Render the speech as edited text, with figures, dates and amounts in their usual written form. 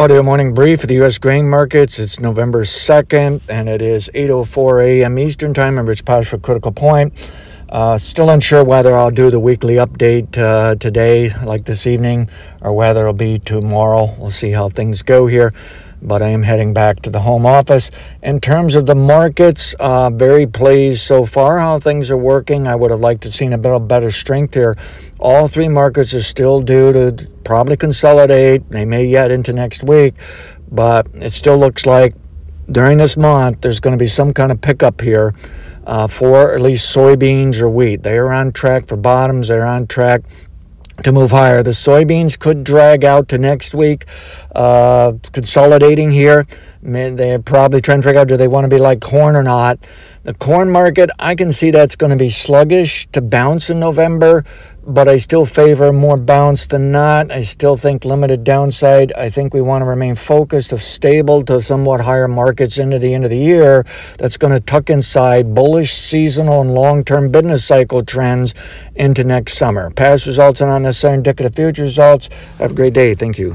Audio morning brief of the U.S. grain markets. It's November 2nd, and it is 8:04 a.m. Eastern Time, and it's past for Critical Point. Still unsure whether I'll do the weekly update today, like this evening, or whether it'll be tomorrow. We'll see how things go here, but I am heading back to the home office. In terms of the markets, very pleased so far how things are working. I would have liked to have seen a bit of better strength here. All three markets are still due to probably consolidate. They may yet into next week, but it still looks like during this month there's going to be some kind of pickup here for at least soybeans or wheat. They are on track for bottoms. They're on track to move higher. The soybeans could drag out to next week, consolidating here. They're probably trying to figure out, do they want to be like corn or not? The corn market, I can see that's going to be sluggish to bounce in November, but I still favor more bounce than not. I still think limited downside. I think we want to remain focused of stable to somewhat higher markets into the end of the year. That's going to tuck inside bullish seasonal and long-term business cycle trends into next summer. Past results are not necessarily indicative of future results. Have a great day. Thank you.